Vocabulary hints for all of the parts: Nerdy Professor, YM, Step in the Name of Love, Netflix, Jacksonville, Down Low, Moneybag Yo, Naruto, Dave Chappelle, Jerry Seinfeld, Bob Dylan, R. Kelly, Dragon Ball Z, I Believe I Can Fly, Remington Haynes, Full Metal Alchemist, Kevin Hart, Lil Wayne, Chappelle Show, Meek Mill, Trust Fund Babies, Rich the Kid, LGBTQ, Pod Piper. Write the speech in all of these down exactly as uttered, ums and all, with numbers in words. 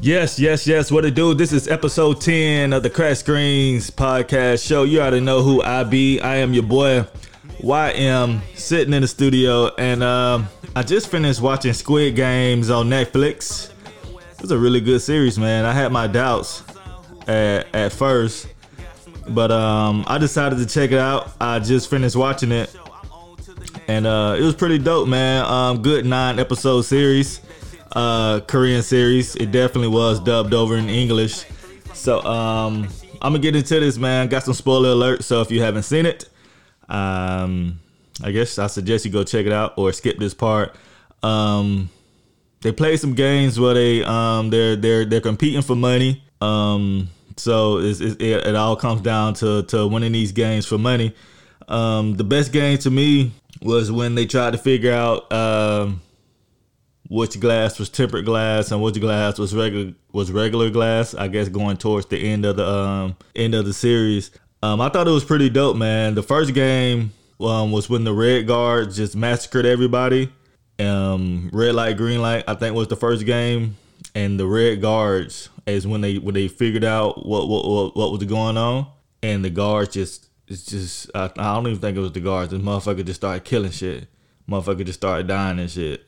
Yes, yes, yes. What it do? This is episode ten of the Crash Screens podcast show. You already know who I be. I am your boy Y M, sitting in the studio, and um, I just finished watching Squid Games on Netflix. It was a really good series, man. I had my doubts at, at first, but um, I decided to check it out. I just finished watching it, and uh, it was pretty dope, man. Um, good nine episode series. Uh, Korean series. It definitely was dubbed over in English. So um, I'm gonna get into this, man. Got some spoiler alert. So if you haven't seen it, um, I guess I suggest you go check it out or skip this part. Um, they play some games where they um, they're they're they're competing for money. Um, so it's, it, it all comes down to to winning these games for money. Um, the best game to me was when they tried to figure out. Um, Which glass was tempered glass and which glass was regular was regular glass? I guess going towards the end of the um, end of the series, um, I thought it was pretty dope, man. The first game um, was when the Red Guards just massacred everybody. Um, red light, green light, I think was the first game, and the Red Guards is when they when they figured out what what what, what was going on, and the guards just it's just I, I don't even think it was the guards. This motherfucker just started killing shit. Motherfucker just started dying and shit.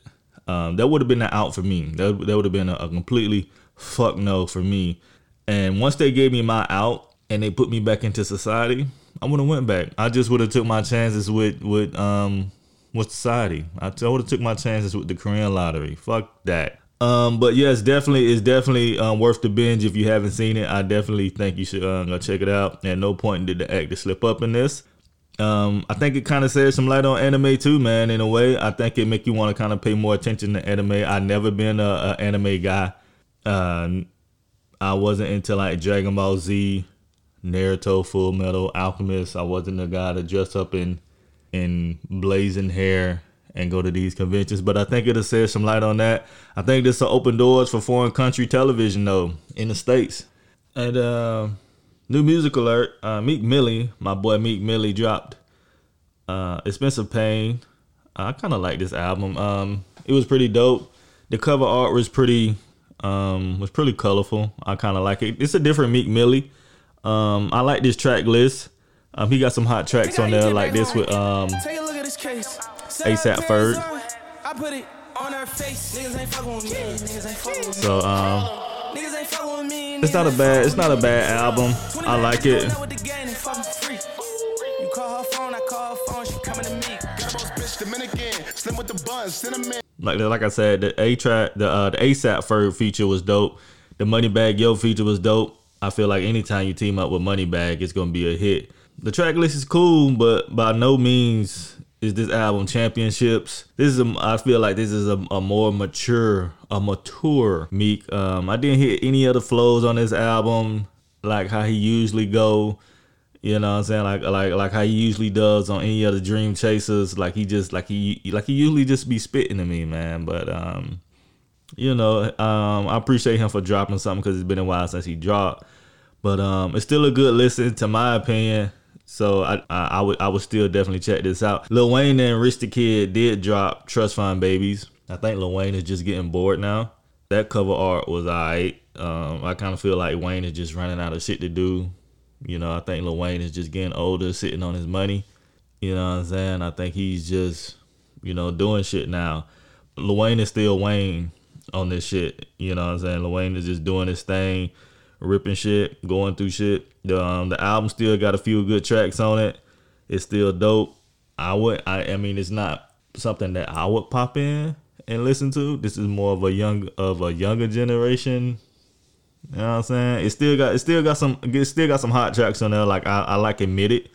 Um, that would have been an out for me. That, that would have been a, a completely fuck no for me. And once they gave me my out and they put me back into society, I would have went back. I just would have took my chances with with um with society. I, I would have took my chances with the Korean lottery. Fuck that. Um, but yes, definitely it's definitely um, worth the binge if you haven't seen it. I definitely think you should uh, go check it out. At no point did the actor slip up in this. Um, I think it kind of says some light on anime too, man, in a way. I think it make you want to kind of pay more attention to anime. I never been a, a anime guy. Uh, I wasn't into like Dragon Ball Z, Naruto, Full Metal Alchemist. I wasn't a guy to dress up in, in blazing hair and go to these conventions. But I think it'll shed some light on that. I think this will open doors for foreign country television though, in the States. And, uh... new music alert, uh, Meek Mill, my boy Meek Mill dropped uh, Expensive Pain. I kind of like this album. Um, it was pretty dope. The cover art was pretty um, was pretty colorful. I kind of like it. It's a different Meek Mill. Um, I like this track list. Um, he got some hot tracks on there like this with um, ASAP Ferg. I put it on her face. Niggas ain't fucking with me. Niggas ain't fucking with me. So, um... It's not a bad, it's not a bad album. I like it. Like like I said, the A track, the uh, the ASAP Ferg feature was dope. The Moneybag Yo feature was dope. I feel like anytime you team up with Moneybag, it's gonna be a hit. The track list is cool, but by no means is this album championships. This is a, I feel like this is a, a more mature, a mature Meek. Um, I didn't hear any other flows on this album, like how he usually go. You know what I'm saying? Like like like how he usually does on any other Dream Chasers. Like he just like he like he usually just be spitting to me, man. But um, you know, um, I appreciate him for dropping something because it's been a while since he dropped. But um, it's still a good listen, to my opinion. So I, I I would I would still definitely check this out. Lil Wayne and Rich the Kid did drop Trust Fund Babies. I think Lil Wayne is just getting bored now. That cover art was alright. Um, I kind of feel like Wayne is just running out of shit to do. You know, I think Lil Wayne is just getting older, sitting on his money. You know what I'm saying? I think he's just, you know, doing shit now. Lil Wayne is still Wayne on this shit. You know what I'm saying? Lil Wayne is just doing his thing. Ripping shit, going through shit. The um, the album still got a few good tracks on it. It's still dope. I would, I, I mean, it's not something that I would pop in and listen to. This is more of a young of a younger generation. You know what I'm saying? It still got, it still got some, it still got some hot tracks on there. Like I, I like Admit It.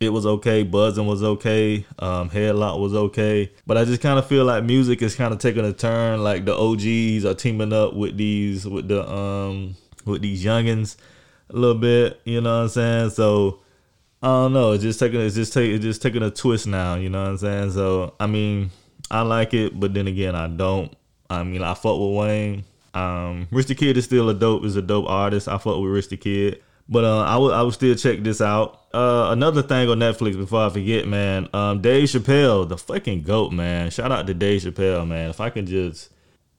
It was okay. Buzzing was okay. Um, Headlock was okay. But I just kind of feel like music is kind of taking a turn. Like the O Gs are teaming up with these with the um. with these youngins a little bit, you know what I'm saying? So I don't know, it's just taking it's just taking it's just taking a twist now, you know what I'm saying? So I mean, I like it, but then again I don't. I mean, I fuck with Wayne. Um Rich the Kid is still a dope is a dope artist. I fuck with Rich the Kid. But uh I would I would still check this out. Uh another thing on Netflix before I forget, man, um Dave Chappelle, the fucking GOAT, man. Shout out to Dave Chappelle, man. If I can just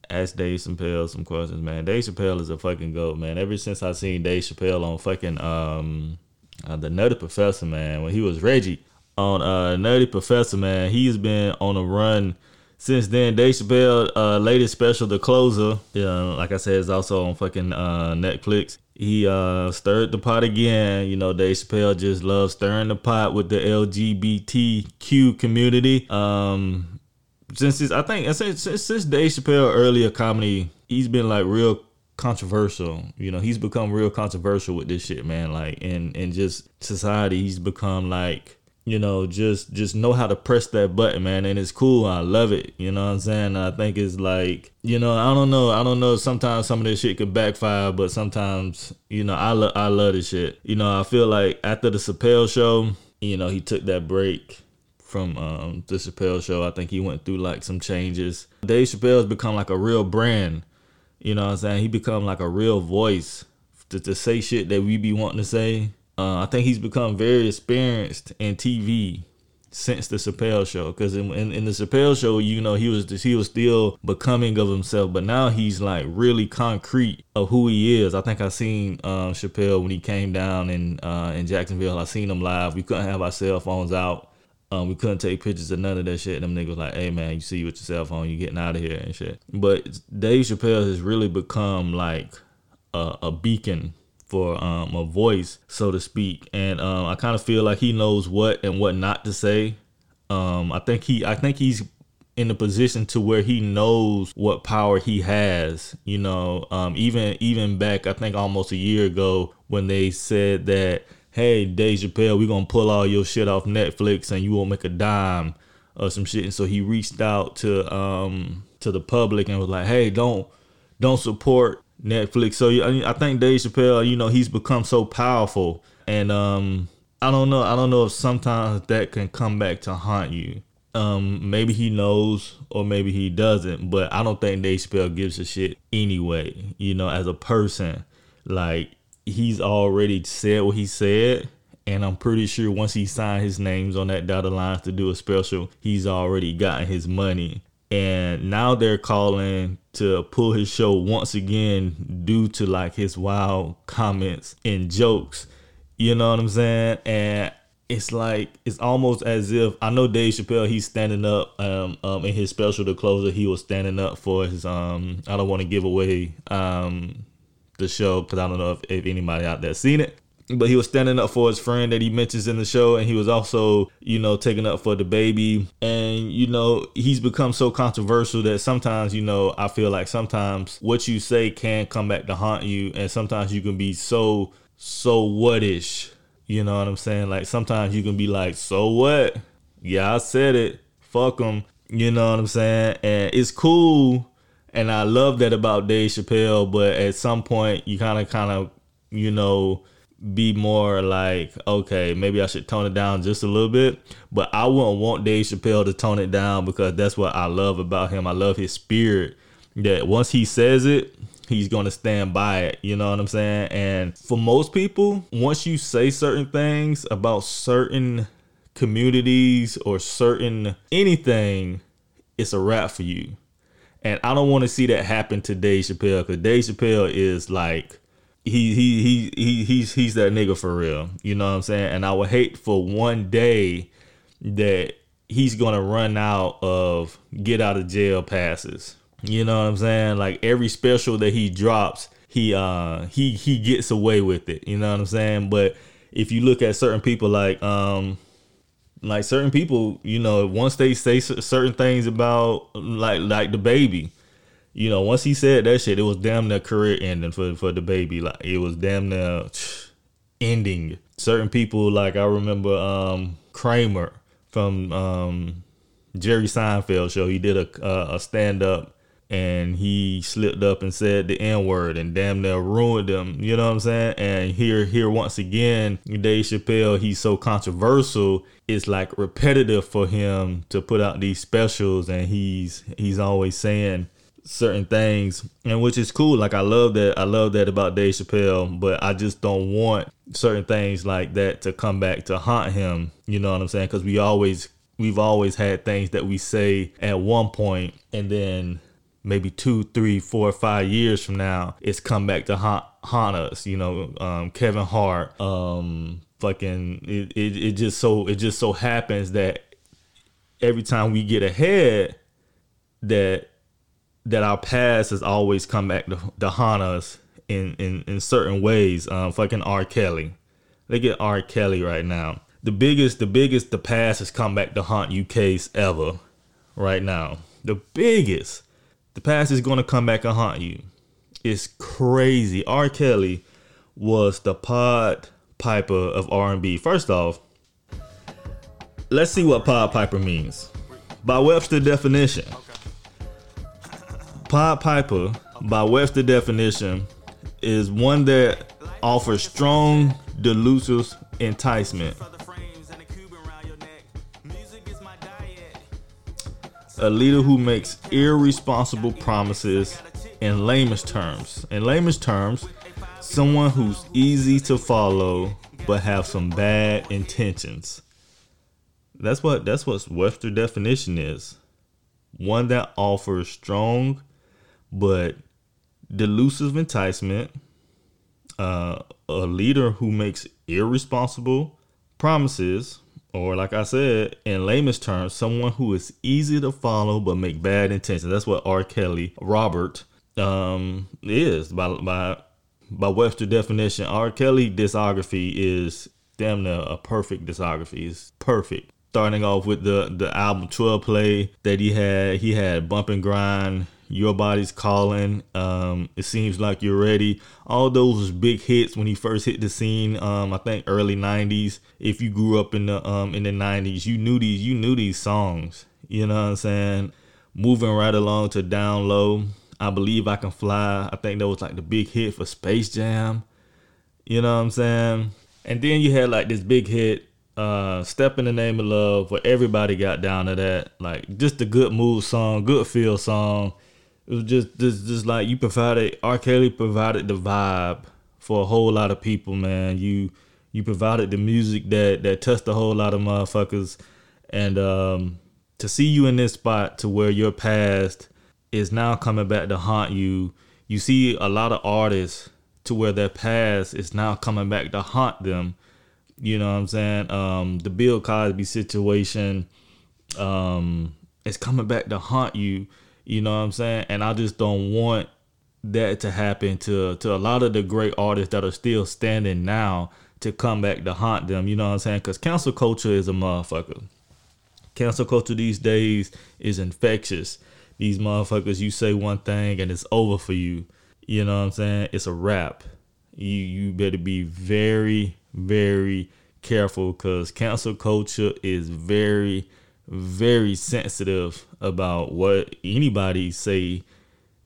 ask Dave Chappelle some questions, man. Dave Chappelle is a fucking goat, man. Ever since I seen Dave Chappelle on fucking um uh, the Nerdy Professor, man, when he was Reggie on uh Nerdy Professor, man, he's been on a run since then. Dave Chappelle, uh, latest special, The Closer, yeah, like I said, is also on fucking uh Netflix. He uh, stirred the pot again. You know, Dave Chappelle just loves stirring the pot with the L G B T Q community. Um, since his, I think since since Dave Chappelle earlier comedy, he's been like real controversial. You know, he's become real controversial with this shit, man. Like in in just society, he's become like, you know, just just know how to press that button, man. And it's cool. I love it. You know what I'm saying? I think it's like, you know, I don't know. I don't know. Sometimes some of this shit could backfire, but sometimes, you know, I, lo- I love this shit. You know, I feel like after the Chappelle show, you know, he took that break from um, the Chappelle show. I think he went through like some changes. Dave Chappelle's become like a real brand. You know what I'm saying? He become like a real voice to, to say shit that we be wanting to say. Uh, I think he's become very experienced in T V since the Chappelle show, because in, in, in the Chappelle show, you know, he was just, he was still becoming of himself, but now he's like really concrete of who he is. I think I seen um, Chappelle when he came down in uh, in Jacksonville. I seen him live. We couldn't have our cell phones out. Um, we couldn't take pictures of none of that shit. Them niggas like, hey man, you see you with your cell phone, you getting out of here and shit. But Dave Chappelle has really become like a, a beacon for um, a voice, so to speak. And um, I kind of feel like he knows what and what not to say. Um, I think he, I think he's in the position to where he knows what power he has. You know, um, even even back, I think almost a year ago, when they said that, hey, Dave Chappelle, we're gonna pull all your shit off Netflix and you won't make a dime or some shit. And so he reached out to um, to the public and was like, hey, don't don't support Netflix. So I think Dave Chappelle, you know, he's become so powerful, and um, I don't know. I don't know if sometimes that can come back to haunt you. Um, maybe he knows, or maybe he doesn't. But I don't think Dave Chappelle gives a shit anyway. You know, as a person, like he's already said what he said, and I'm pretty sure once he signed his names on that dotted line to do a special, he's already gotten his money. And now they're calling to pull his show once again due to like his wild comments and jokes. You know what I'm saying? And it's like, it's almost as if, I know Dave Chappelle, he's standing up um, um in his special The Closer. He was standing up for his um I don't want to give away um the show because I don't know if, if anybody out there seen it, but he was standing up for his friend that he mentions in the show. And he was also, you know, taking up for the baby. And, you know, he's become so controversial that sometimes, you know, I feel like sometimes what you say can come back to haunt you. And sometimes you can be so, so what-ish. You know what I'm saying? Like sometimes you can be like, so what? Yeah, I said it. Fuck them. You know what I'm saying? And it's cool. And I love that about Dave Chappelle. But at some point you kind of, kind of, you know, be more like, okay, maybe I should tone it down just a little bit. But I wouldn't want Dave Chappelle to tone it down, because that's what I love about him. I love his spirit, that once he says it, he's going to stand by it. You know what I'm saying? And for most people, once you say certain things about certain communities or certain anything, it's a wrap for you. And I don't want to see that happen to Dave Chappelle, because Dave Chappelle is like, He he he he he's he's that nigga for real. You know what I'm saying? And I would hate for one day that he's gonna run out of get out of jail passes. You know what I'm saying? Like every special that he drops, he uh he he gets away with it. You know what I'm saying? But if you look at certain people, like um like certain people, you know, once they say certain things about like like the baby. You know, once he said that shit, it was damn near career ending for for the baby. Like it was damn near ending. Certain people, like I remember um, Kramer from um, Jerry Seinfeld show. He did a uh, a stand up and he slipped up and said the N word and damn near ruined him. You know what I'm saying? And here here once again, Dave Chappelle, he's so controversial. It's like repetitive for him to put out these specials, and he's he's always saying certain things, and which is cool. Like I love that. I love that about Dave Chappelle, but I just don't want certain things like that to come back to haunt him. You know what I'm saying? Because we always, we've always had things that we say at one point, and then maybe two, three, four, five years from now, it's come back to haunt, haunt us. You know, um, Kevin Hart, um, fucking, it, it, it just so, it just so happens that every time we get ahead, that, that our past has always come back to, to haunt us in, in, in certain ways. Um, fucking R. Kelly. Look at R. Kelly right now. The biggest, the biggest, the past has come back to haunt you case ever right now. The biggest, the past is going to come back and haunt you. It's crazy. R. Kelly was the Pod Piper of R and B. First off, let's see what Pod Piper means. By Webster definition, Pod Piper, by Webster definition, is one that offers strong, delusive enticement. A leader who makes irresponsible promises in layman's terms. In layman's terms, someone who's easy to follow but have some bad intentions. That's what that's what Webster's definition is. One that offers strong but delusive enticement. Uh, a leader who makes irresponsible promises. Or like I said, in layman's terms, someone who is easy to follow but make bad intentions. That's what R. Kelly Robert um, is by by by Webster definition. R. Kelly discography is damn near a perfect discography. It's perfect. Starting off with the the album Twelve Play that he had. He had Bump and Grind, Your Body's Calling, um, It Seems Like You're Ready. All those big hits when he first hit the scene, um, I think early nineties. If you grew up in the um, in the nineties, you knew these you knew these songs. You know what I'm saying? Moving right along to Down Low, I Believe I Can Fly. I think that was like the big hit for Space Jam. You know what I'm saying? And then you had like this big hit, uh, Step in the Name of Love, where everybody got down to that. Like just a good mood song, good feel song. It was just, just, just like you provided, R. Kelly provided the vibe for a whole lot of people, man. You, you provided the music that, that touched a whole lot of motherfuckers. And um, to see you in this spot to where your past is now coming back to haunt you. You see a lot of artists to where their past is now coming back to haunt them. You know what I'm saying? Um, the Bill Cosby situation um, is coming back to haunt you. You know what I'm saying? And I just don't want that to happen to, to a lot of the great artists that are still standing now to come back to haunt them. You know what I'm saying? Because cancel culture is a motherfucker. Cancel culture these days is infectious. These motherfuckers, you say one thing and it's over for you. You know what I'm saying? It's a wrap. You, you better be very, very careful because cancel culture is very very sensitive about what anybody say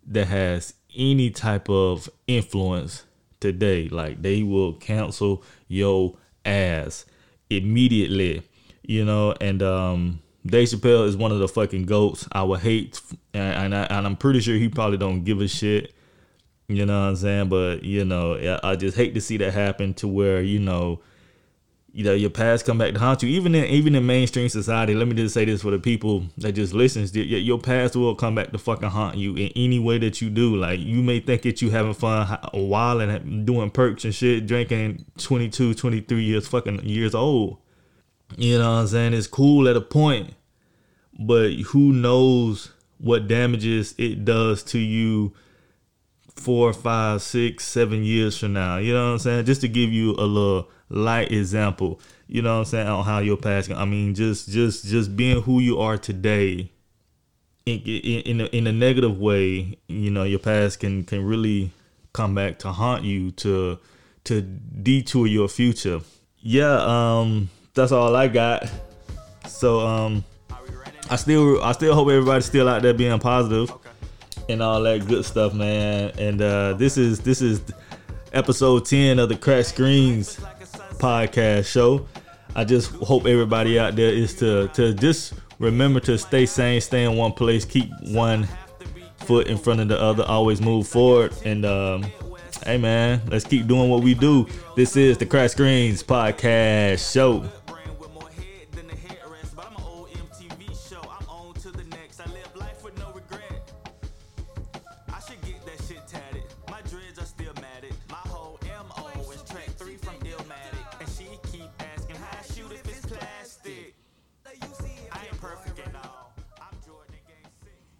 that has any type of influence today. Like they will cancel your ass immediately, you know. And um, Dave Chappelle is one of the fucking goats. I would hate, and, and, I, and I'm pretty sure he probably don't give a shit. You know what I'm saying? But you know, I, I just hate to see that happen to where you know. You know, your past come back to haunt you. Even in even in mainstream society, let me just say this for the people that just listens. Your past will come back to fucking haunt you in any way that you do. Like, you may think that you having fun a while and doing perks and shit, drinking twenty-two, twenty-three years fucking years old. You know what I'm saying? It's cool at a point, but who knows what damages it does to you four, five, six, seven years from now. You know what I'm saying? Just to give you a little light example, you know what I'm saying, on how your past can, I mean, just just just being who you are today in in, in, a, in a negative way, you know, your past can can really come back to haunt you, to to detour your future. Yeah, um, that's all I got. So um, I still I still hope everybody's still out there being positive and all that good stuff, man. And uh, this is this is episode ten of the Crack Screens podcast show. I just hope everybody out there is to to just remember to stay sane, stay in one place, keep one foot in front of the other, always move forward. And um hey man, let's keep doing what we do. This is the Crack Screens podcast show.